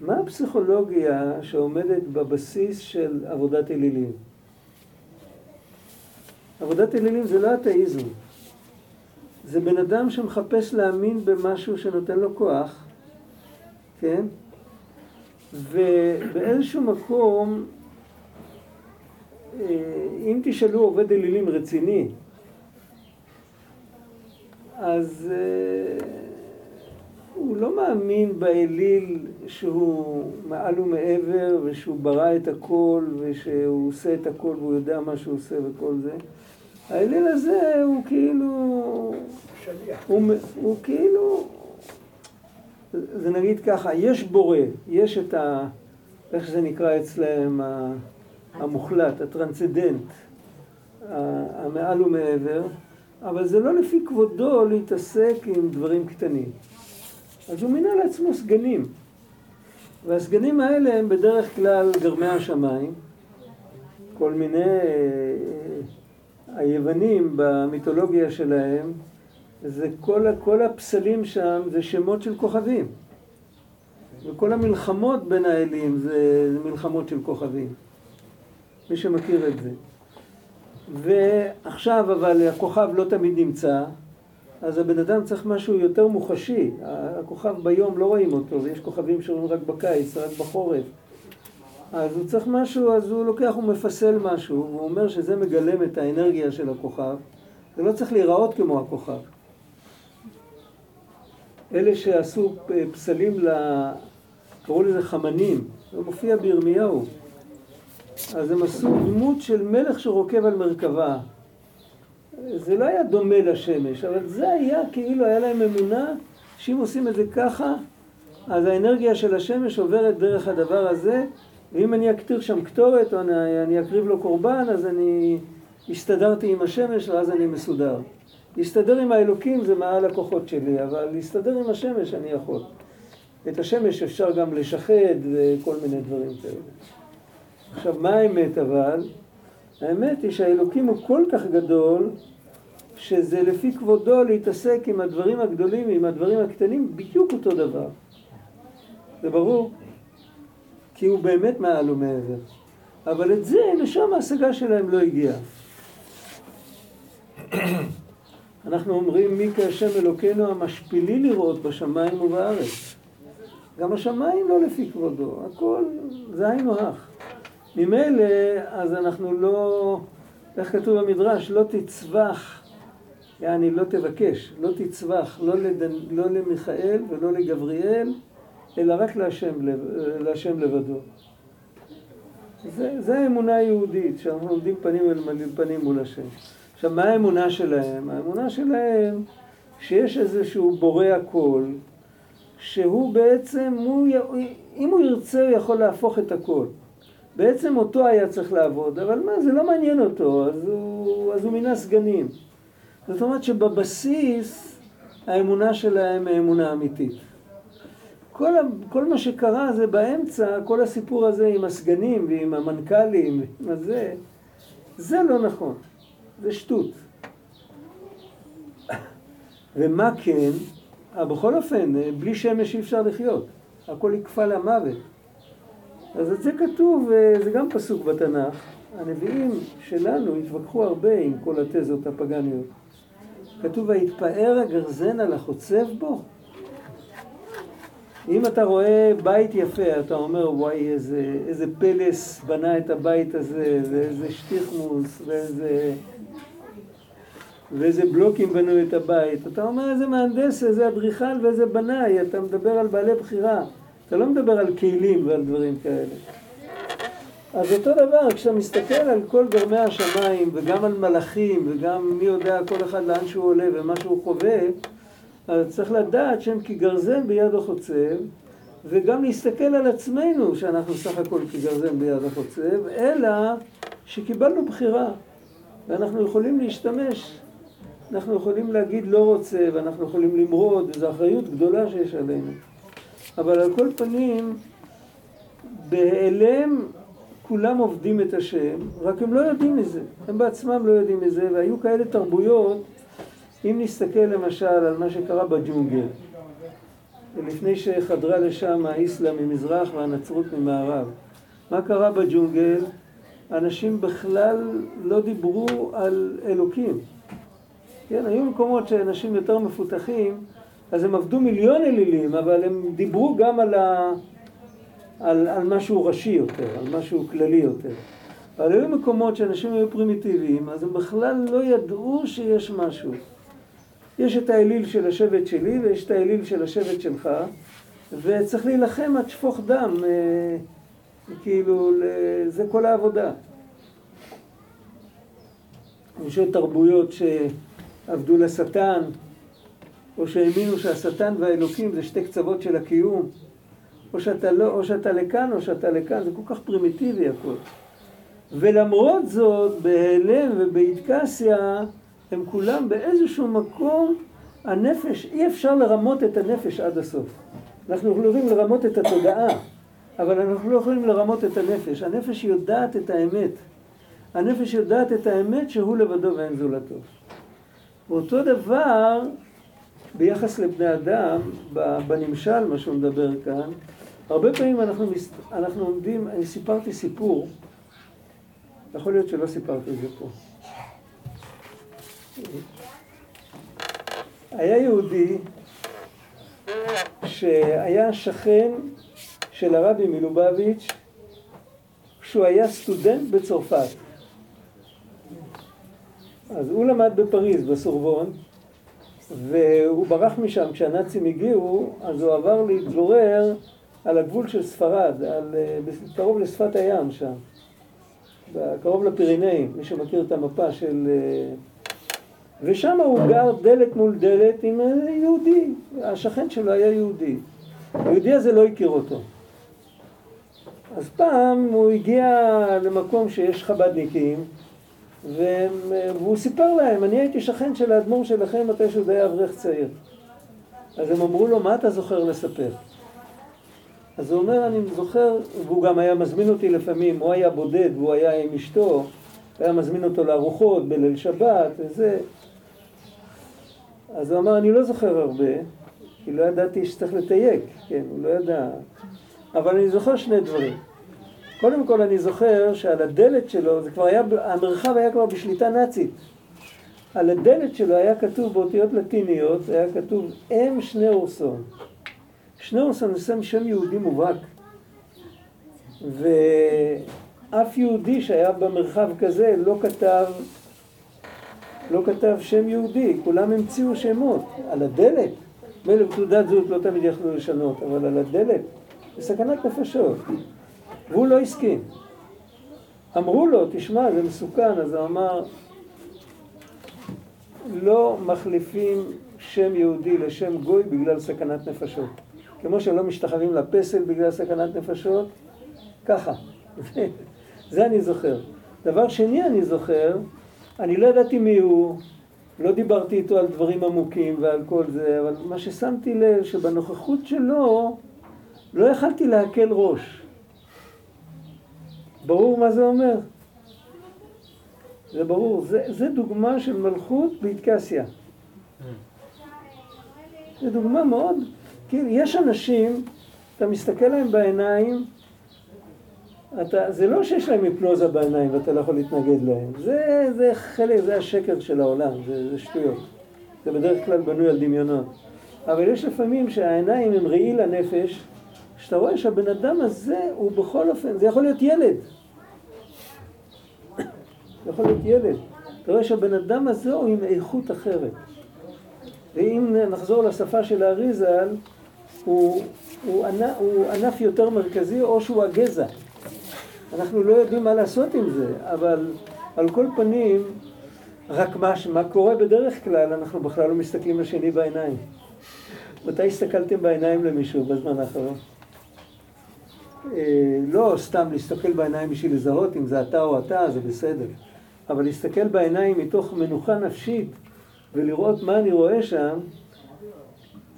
מה הפסיכולוגיה שעומדת בבסיס של עבודת אלילים? עבודת אלילים זה לא אתאיזם. זה בן אדם שמחפש להאמין במשהו שנותן לו כוח, כן? ובאיזשהו מקום, אם תשאלו עובד אלילים רציני, אז הוא לא מאמין באליל שהוא מעל ומעבר, ושהוא ברא את הכל, ושהוא עושה את הכל, והוא יודע מה שהוא עושה וכל זה. האליל הזה הוא כאילו, הוא, הוא כאילו, זה נגיד ככה, יש בורא, יש את ה, איך זה נקרא אצלהם, המוחלט, הטרנסדנט, המעל ומעבר, אבל זה לא לפי כבודו להתעסק עם דברים קטנים. אז הוא מינה לעצמו סגנים. והסגנים האלה הם בדרך כלל גרמי השמיים, כל מיני היוונים במיתולוגיה שלהם, זה כל, כל הפסלים שם זה שמות של כוכבים. וכל המלחמות בין האלים זה, זה מלחמות של כוכבים. מי שמכיר את זה. ועכשיו אבל הכוכב לא תמיד נמצא, אז הבן אדם צריך משהו יותר מוחשי. הכוכב ביום לא רואים אותו, ויש כוכבים שרואים רק בקיץ, רק בחורף. אז הוא צריך משהו, אז הוא לוקח, הוא מפסל משהו, והוא אומר שזה מגלם את האנרגיה של הכוכב. זה לא צריך להיראות כמו הכוכב. אלה שעשו פסלים, לה... קראו לזה חמנים, זה מופיע בירמיהו. אז הם עשו דמות של מלך שרוקב על מרכבה. זה לא היה דומה לשמש, אבל זה היה כאילו, היה להם אמונה, שאם עושים את זה ככה, אז האנרגיה של השמש עוברת דרך הדבר הזה, ואם אני אקטיר שם קטורת, או אני, אני אקריב לו קורבן, אז אני הסתדרתי עם השמש, ואז אני מסודר. להסתדר עם האלוקים זה מעל הכוחות שלי, אבל להסתדר עם השמש אני יכול. את השמש אפשר גם לשחד וכל מיני דברים כאלה. עכשיו, מה האמת אבל? האמת היא שהאלוקים הוא כל כך גדול, שזה לפי כבודו להתעסק עם הדברים הגדולים, עם הדברים הקטנים, בדיוק אותו דבר. זה ברור? כי הוא באמת מעל ומעבר. אבל את זה, לשם ההשגה שלהם לא הגיעה. אנחנו אומרים, מי כהשם אלוקינו המשפילי לראות בשמיים ובארץ. גם השמיים לא לפי כבודו, הכל זה היינו הך. ממילא, אז אנחנו לא, איך כתוב במדרש, לא תצבח, יעני לא תבקש, לא תצבח, לא, לדנ... לא למיכאל ולא לגבריאל, אלא רק להשם, לב... להשם לבדו. זה, זה האמונה היהודית, שאנחנו עומדים פנים אל פנים מול השם. עכשיו, מה האמונה שלהם? האמונה שלהם שיש איזשהו בורא הכל, שהוא בעצם, הוא, אם הוא ירצה, הוא יכול להפוך את הכל. בעצם אותו היה צריך לעבוד, אבל מה, זה לא מעניין אותו, אז הוא, אז הוא מינה סגנים. זאת אומרת שבבסיס, האמונה שלהם היא אמונה אמיתית. כל, כל מה שקרה זה באמצע, כל הסיפור הזה עם הסגנים ועם המנכ"לים, עם הזה, זה לא נכון. זה שטות. ומה כן? בכל אופן, בלי שמש אי אפשר לחיות. הכל יקפה למוות. אז את זה כתוב, זה גם פסוק בתנ"ך. הנביאים שלנו התווכחו הרבה עם כל התזות הפגניות. כתוב, "והתפאר הגרזן על החוצב בו". אם אתה רואה בית יפה, אתה אומר, וואי, איזה, איזה פלס בנה את הבית הזה, ואיזה שטיחמוס, ואיזה... ואיזה בלוקים בנו את הבית. אתה אומר, איזה מהנדס, איזה אדריכל ואיזה בנאי. אתה מדבר על בעלי בחירה. אתה לא מדבר על כלים ועל דברים כאלה. אז אותו דבר, כשאתה מסתכל על כל גרמי השמיים, וגם על מלאכים, וגם מי יודע כל אחד לאן שהוא עולה ומה שהוא חווה, אז צריך לדעת שהם כגרזן ביד החוצב, וגם להסתכל על עצמנו שאנחנו סך הכל כגרזן ביד החוצב, אלא שקיבלנו בחירה. ואנחנו יכולים להשתמש, אנחנו יכולים להגיד לא רוצה, ואנחנו יכולים למרוד, וזו אחריות גדולה שיש עלינו. אבל על כל פנים, בהיעלם כולם עובדים את השם, רק הם לא יודעים מזה, הם בעצמם לא יודעים מזה, והיו כאלה תרבויות, אם נסתכל למשל על מה שקרה בג'ונגל, לפני שחדרה לשם האסלאם ממזרח והנצרות ממערב, מה קרה בג'ונגל? אנשים בכלל לא דיברו על אלוקים. כן, היו מקומות שאנשים יותר מפותחים, אז הם עבדו מיליון אלילים, אבל הם דיברו גם על, ה... על, על משהו ראשי יותר, על משהו כללי יותר. אבל היו מקומות שאנשים היו פרימיטיביים, אז הם בכלל לא ידעו שיש משהו. יש את האליל של השבט שלי ויש את האליל של השבט שלך, וצריך להילחם עד שפוך דם, כאילו, זה כל העבודה. יש תרבויות שעבדו לשטן, או שהאמינו שהשטן והאלוקים זה שתי קצוות של הקיום, או שאתה, לא, או שאתה לכאן או שאתה לכאן, זה כל כך פרימיטיבי הכל. ולמרות זאת, בהיעלם ובהתכסיה, הם כולם באיזשהו מקום, הנפש, אי אפשר לרמות את הנפש עד הסוף. אנחנו יכולים לרמות את התודעה. אבל אנחנו לא יכולים לרמות את הנפש. הנפש יודעת את האמת. הנפש יודעת את האמת שהוא לבדו ואין זולתו. ואותו דבר ביחס לבני אדם, בנמשל מה שהוא מדבר כאן, הרבה פעמים אנחנו, אנחנו עומדים, אני סיפרתי סיפור, יכול להיות שלא סיפרתי את זה פה. היה יהודי שהיה שכן של הרבי מילובביץ' שהוא היה סטודנט בצרפת. אז הוא למד בפריז, בסורבון, והוא ברח משם. כשהנאצים הגיעו, אז הוא עבר להתגורר על הגבול של ספרד, על, קרוב לשפת הים שם, קרוב לפירינאים, מי שמכיר את המפה של... ושם הוא גר דלת מול דלת עם יהודי, השכן שלו היה יהודי. היהודי הזה לא הכיר אותו. אז פעם הוא הגיע למקום שיש חבדניקים, והוא סיפר להם, אני הייתי שכן של האדמו"ר שלכם מתי שהוא היה אברך צעיר. אז הם אמרו לו, מה אתה זוכר לספר? אז הוא אומר, אני זוכר, והוא גם היה מזמין אותי לפעמים, הוא היה בודד, והוא היה עם אשתו, היה מזמין אותו לארוחות, בליל שבת, וזה. אז הוא אמר, אני לא זוכר הרבה, כי לא ידעתי שצריך לתייק, כן, הוא לא ידע. אבל אני זוכר שני דברים. קודם כל אני זוכר שעל הדלת שלו, זה כבר היה, המרחב היה כבר בשליטה נאצית. על הדלת שלו היה כתוב באותיות לטיניות, היה כתוב אם שניאורסון. שניאורסון הוא שם יהודי מובהק. ואף יהודי שהיה במרחב כזה לא כתב, לא כתב שם יהודי, כולם המציאו שמות. על הדלת, מלב תעודת זהות לא תמיד יכלו לשנות, אבל על הדלת, בסכנת נפשות. והוא לא הסכים. אמרו לו, תשמע, זה מסוכן, אז הוא אמר, לא מחליפים שם יהודי לשם גוי בגלל סכנת נפשות. כמו שלא משתחווים לפסל בגלל סכנת נפשות, ככה. זה אני זוכר. דבר שני אני זוכר, אני לא ידעתי מי הוא, לא דיברתי איתו על דברים עמוקים ועל כל זה, אבל מה ששמתי לב שבנוכחות שלו, לא יכלתי להקל ראש. ברור מה זה אומר? זה ברור. זה, זה דוגמה של מלכות בהתקסיה. זה דוגמה מאוד. כי יש אנשים, אתה מסתכל להם בעיניים, אתה, זה לא שיש להם היפנוזה בעיניים ואתה לא יכול להתנגד להם. זה, זה חלק, זה השקר של העולם, זה, זה שטויות. זה בדרך כלל בנוי על דמיונות. אבל יש לפעמים שהעיניים הם ראי לנפש, שאתה רואה שהבן אדם הזה הוא בכל אופן, זה יכול להיות ילד. זה יכול להיות ילד. אתה רואה שהבן אדם הזה הוא עם איכות אחרת. ואם נחזור לשפה של האריזל, הוא, הוא, ענף, הוא ענף יותר מרכזי או שהוא הגזע. אנחנו לא יודעים מה לעשות עם זה, אבל על כל פנים, רק מה, מה קורה בדרך כלל, אנחנו בכלל לא מסתכלים לשני בעיניים. מתי הסתכלתם בעיניים למישהו בזמן האחרון? לא סתם להסתכל בעיניים בשביל לזהות, אם זה אתה או אתה, זה בסדר. אבל להסתכל בעיניים מתוך מנוחה נפשית ולראות מה אני רואה שם,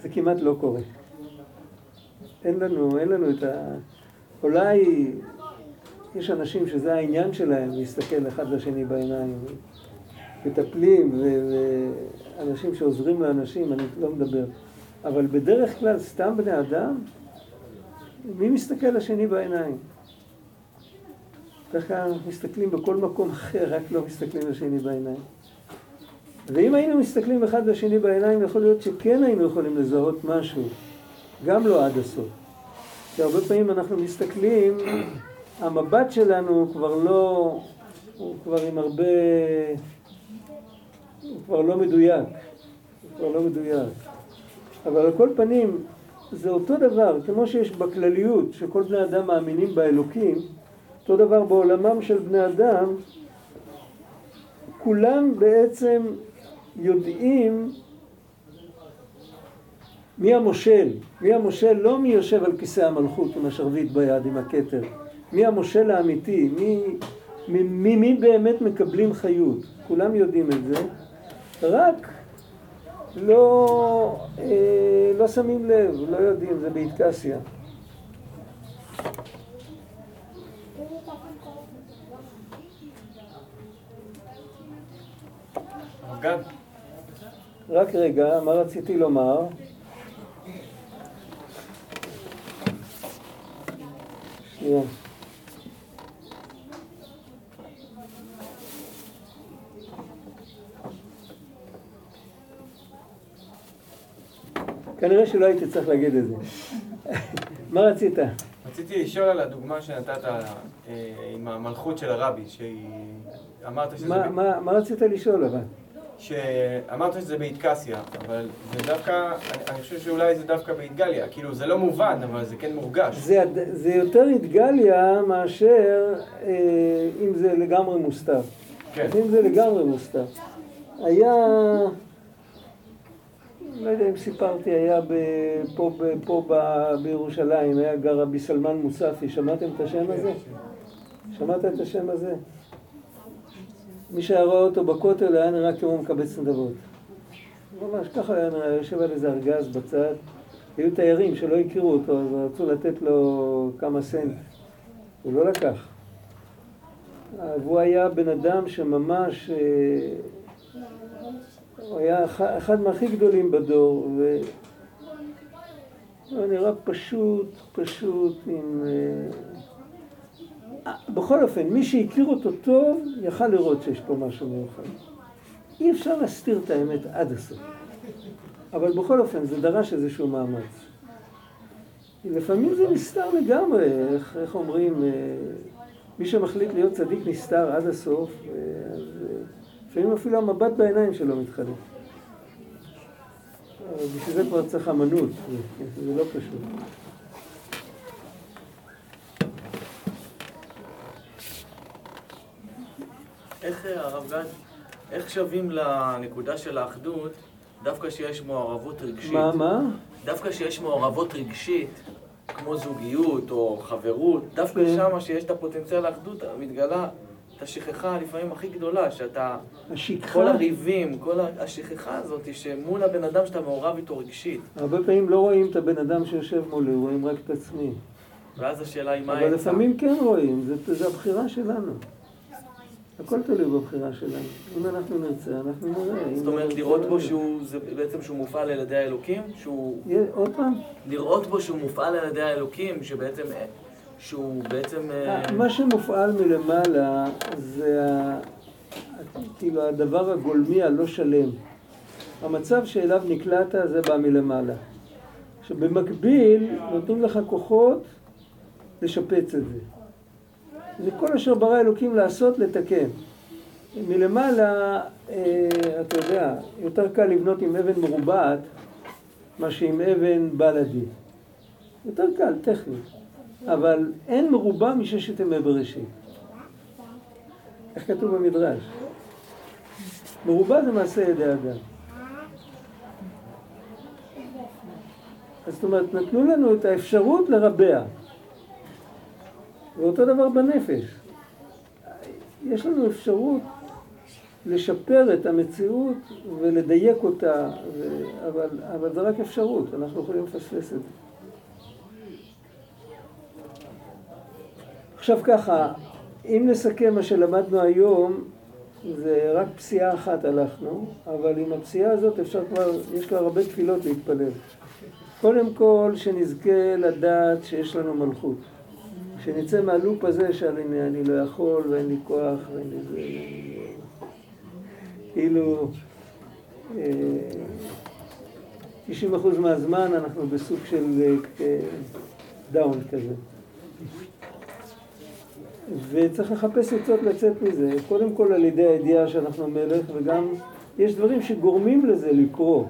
זה כמעט לא קורה. אין לנו, אין לנו את ה... אולי יש אנשים שזה העניין שלהם, להסתכל אחד לשני בעיניים. מטפלים ואנשים שעוזרים לאנשים, אני לא מדבר. אבל בדרך כלל סתם בני אדם, מי מסתכל לשני בעיניים? בדרך כלל מסתכלים בכל מקום אחר, רק לא מסתכלים לשני בעיניים. ואם היינו מסתכלים אחד לשני בעיניים, יכול להיות שכן היינו יכולים לזהות משהו, גם לא עד הסוף. כי הרבה פעמים אנחנו מסתכלים, המבט שלנו כבר לא, הוא כבר עם הרבה, הוא כבר לא מדויק, הוא כבר לא מדויק. אבל על כל פנים, זה אותו דבר, כמו שיש בכלליות, שכל בני אדם מאמינים באלוקים, אותו דבר בעולמם של בני אדם, כולם בעצם יודעים מי המושל. מי המושל, לא מי יושב על כיסא המלכות עם השרביט ביד, עם הכתר. מי המושל האמיתי, מי, מי, מי, מי באמת מקבלים חיות. כולם יודעים את זה. רק... לא, אה, לא שמים לב, לא יודעים, זה בהתקסיה. רק רגע, מה רציתי לומר? שנייה. כנראה שלא הייתי צריך להגיד את זה. מה רצית? רציתי לשאול על הדוגמה שנתת עם המלכות של הרבי, שהיא... אמרת שזה... מה רצית לשאול אבל? שאמרת שזה בהתקסיה, אבל זה דווקא, אני חושב שאולי זה דווקא בהתגליה, כאילו זה לא מובן, אבל זה כן מורגש. זה, זה יותר התגליה מאשר אה, אם זה לגמרי מוסתר. כן. אם זה לגמרי מוסתר. היה, לא יודע אם סיפרתי, היה ב, פה, ב, פה ב, בירושלים, היה גר אבי סלמן מוצאפי, שמעתם את השם הזה? שמעת את השם הזה? מי שהיה רואה אותו בכותל היה נראה כמו מקבץ נדבות. ממש ככה היה נראה, יושב על איזה ארגז בצד. היו תיירים שלא הכירו אותו, אז רצו לתת לו כמה סנט. הוא לא לקח. והוא היה בן אדם שממש... הוא היה אחד מהכי גדולים בדור, והוא נראה פשוט, פשוט עם... בכל אופן, מי שהכיר אותו טוב, יכל לראות שיש פה משהו מיוחד. אי אפשר להסתיר את האמת עד הסוף. אבל בכל אופן, זה דרש איזשהו מאמץ. לפעמים זה נסתר לגמרי, איך, איך אומרים, מי שמחליט להיות צדיק נסתר עד הסוף, אז לפעמים אפילו המבט בעיניים שלו מתחלף. בשביל זה כבר צריך אמנות, זה לא פשוט. איך הרב גד, איך שווים לנקודה של האחדות, דווקא שיש מעורבות רגשית? מה, מה? דווקא שיש מעורבות רגשית, כמו זוגיות או חברות, דווקא שמה שיש את הפוטנציאל האחדות, מתגלה את השכחה לפעמים הכי גדולה, שאתה... השכחה? כל הריבים, כל השכחה הזאת, שמול הבן אדם שאתה מעורב איתו רגשית. הרבה פעמים לא רואים את הבן אדם שיושב מולי, רואים רק את עצמי. ואז השאלה היא מה... אבל לפעמים כן רואים, זה, זה הבחירה שלנו. הכל תלוי בבחירה שלנו. אם אנחנו נרצה, אנחנו נראה. זאת אומרת, לראות בו שהוא, זה בעצם שהוא מופעל על ידי האלוקים? שהוא... עוד פעם? לראות בו שהוא מופעל על ידי האלוקים, שבעצם, שהוא בעצם... מה שמופעל מלמעלה, זה כאילו הדבר הגולמי הלא שלם. המצב שאליו נקלעת, זה בא מלמעלה. שבמקביל, נותנים לך כוחות לשפץ את זה. זה כל אשר ברא אלוקים לעשות, לתקן. מלמעלה, אתה יודע, יותר קל לבנות עם אבן מרובעת, מה שעם אבן בלעדי. יותר קל, טכני. אבל אין מרובע מששת ימי בראשית. איך כתוב במדרש? מרובע זה מעשה ידי אדם. אז זאת אומרת, נתנו לנו את האפשרות לרבע. ואותו דבר בנפש. יש לנו אפשרות לשפר את המציאות ולדייק אותה, ו... אבל, אבל זה רק אפשרות, אנחנו יכולים לפספס את זה. עכשיו ככה, אם נסכם מה שלמדנו היום, זה רק פסיעה אחת הלכנו, אבל עם הפסיעה הזאת אפשר כבר, יש כבר הרבה תפילות להתפלל. קודם כל שנזכה לדעת שיש לנו מלכות. שנצא מהלופ הזה שאני לא יכול ואין לי כוח ואין לי זה... כאילו... תשעים אחוז מהזמן אנחנו בסוג של דאון כזה. וצריך לחפש עצות לצאת מזה. קודם כל על ידי הידיעה שאנחנו מלך, וגם יש דברים שגורמים לזה לקרוא.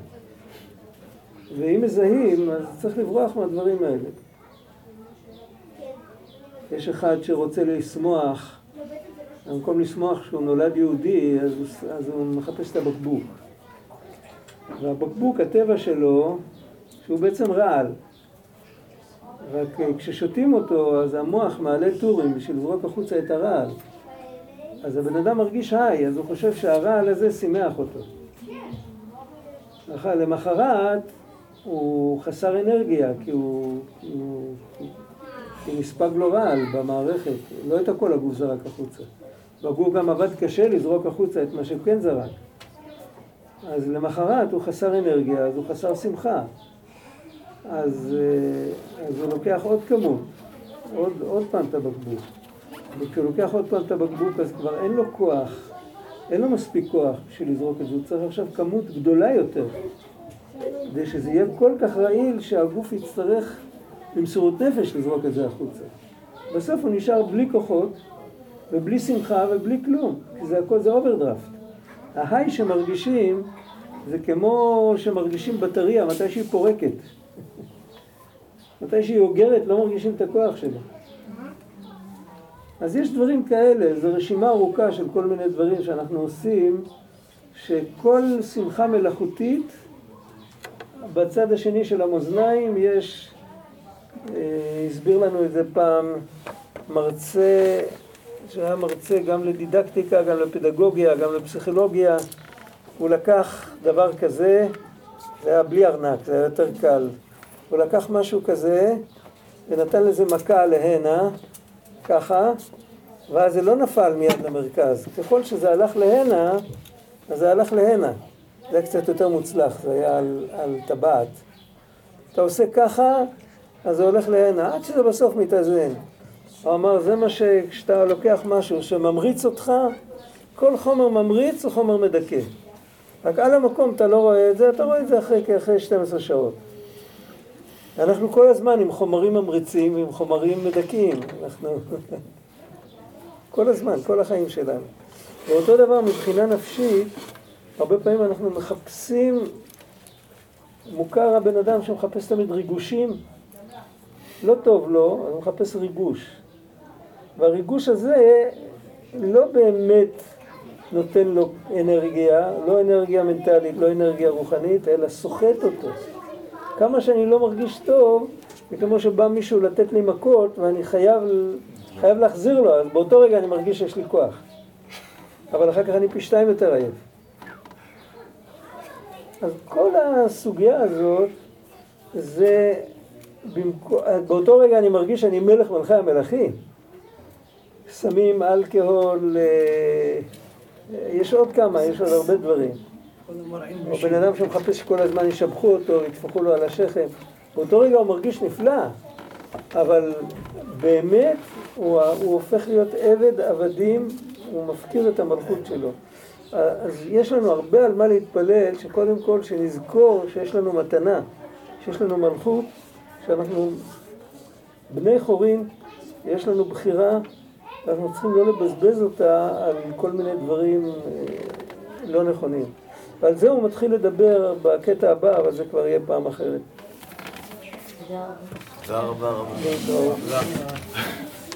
ואם מזהים, אז צריך לברוח מהדברים האלה. יש אחד שרוצה לשמוח, במקום לשמוח שהוא נולד יהודי, אז הוא, אז הוא מחפש את הבקבוק. והבקבוק, הטבע שלו, שהוא בעצם רעל. רק כששותים אותו, אז המוח מעלה טורים בשביל לברוק החוצה את הרעל. אז הבן אדם מרגיש היי, אז הוא חושב שהרעל הזה שימח אותו. אחר, למחרת הוא חסר אנרגיה, כי הוא... הוא נספג לו רעל במערכת, לא את הכל הגוף זרק החוצה. בגוף גם עבד קשה לזרוק החוצה את מה שכן זרק. אז למחרת הוא חסר אנרגיה, אז הוא חסר שמחה. אז, אז הוא לוקח עוד כמות, עוד, עוד פעם את הבקבוק. וכשהוא לוקח עוד פעם את הבקבוק, אז כבר אין לו כוח, אין לו מספיק כוח בשביל לזרוק את זה. הוא צריך עכשיו כמות גדולה יותר. כדי שזה יהיה כל כך רעיל שהגוף יצטרך במסירות נפש לזרוק את זה החוצה. בסוף הוא נשאר בלי כוחות, ובלי שמחה ובלי כלום, כי זה הכל זה אוברדרפט. ההיי שמרגישים זה כמו שמרגישים בטריה מתי שהיא פורקת. מתי שהיא אוגרת לא מרגישים את הכוח שלה. אז יש דברים כאלה, זו רשימה ארוכה של כל מיני דברים שאנחנו עושים, שכל שמחה מלאכותית, בצד השני של המאזניים יש, הסביר לנו את זה פעם, מרצה, שהיה מרצה גם לדידקטיקה, גם לפדגוגיה, גם לפסיכולוגיה, הוא לקח דבר כזה, זה היה בלי ארנק, זה היה יותר קל, הוא לקח משהו כזה ונתן לזה מכה להנה, ככה, ואז זה לא נפל מיד למרכז, ככל שזה הלך להנה, אז זה הלך להנה, זה היה קצת יותר מוצלח, זה היה על, על טבעת, אתה עושה ככה, אז זה הולך להנה, עד שזה בסוף מתאזן. הוא אמר, זה מה שכשאתה לוקח משהו שממריץ אותך, כל חומר ממריץ הוא חומר מדכא. רק על המקום אתה לא רואה את זה, אתה רואה את זה אחרי, אחרי שתים עשרה שעות. אנחנו כל הזמן עם חומרים ממריצים, עם חומרים מדכאים. אנחנו כל הזמן, כל החיים שלנו. ואותו דבר מבחינה נפשית, הרבה פעמים אנחנו מחפשים, מוכר הבן אדם שמחפש תמיד ריגושים, לא טוב לו, אז הוא מחפש ריגוש. והריגוש הזה לא באמת נותן לו אנרגיה, לא אנרגיה מנטלית, לא אנרגיה רוחנית, אלא סוחט אותו. כמה שאני לא מרגיש טוב, וכמו שבא מישהו לתת לי מכות, ואני חייב, חייב להחזיר לו, אז באותו רגע אני מרגיש שיש לי כוח. אבל אחר כך אני פי שתיים יותר עייף. אז כל הסוגיה הזאת, זה... באותו רגע אני מרגיש שאני מלך מלכי המלכים. סמים, אלכוהול, יש עוד כמה, יש עוד הרבה דברים. או בן אדם שמחפש שכל הזמן ישבחו אותו, יטפחו לו על השכם. באותו רגע הוא מרגיש נפלא, אבל באמת הוא, הוא הופך להיות עבד עבדים, הוא מפקיר את המלכות שלו. אז יש לנו הרבה על מה להתפלל, שקודם כל שנזכור שיש לנו מתנה, שיש לנו מלכות, שאנחנו בני חורין, יש לנו בחירה, אנחנו צריכים לא לבזבז אותה על כל מיני דברים לא נכונים. ועל זה הוא מתחיל לדבר בקטע הבא, אבל זה כבר יהיה פעם אחרת. תודה רבה. תודה רבה.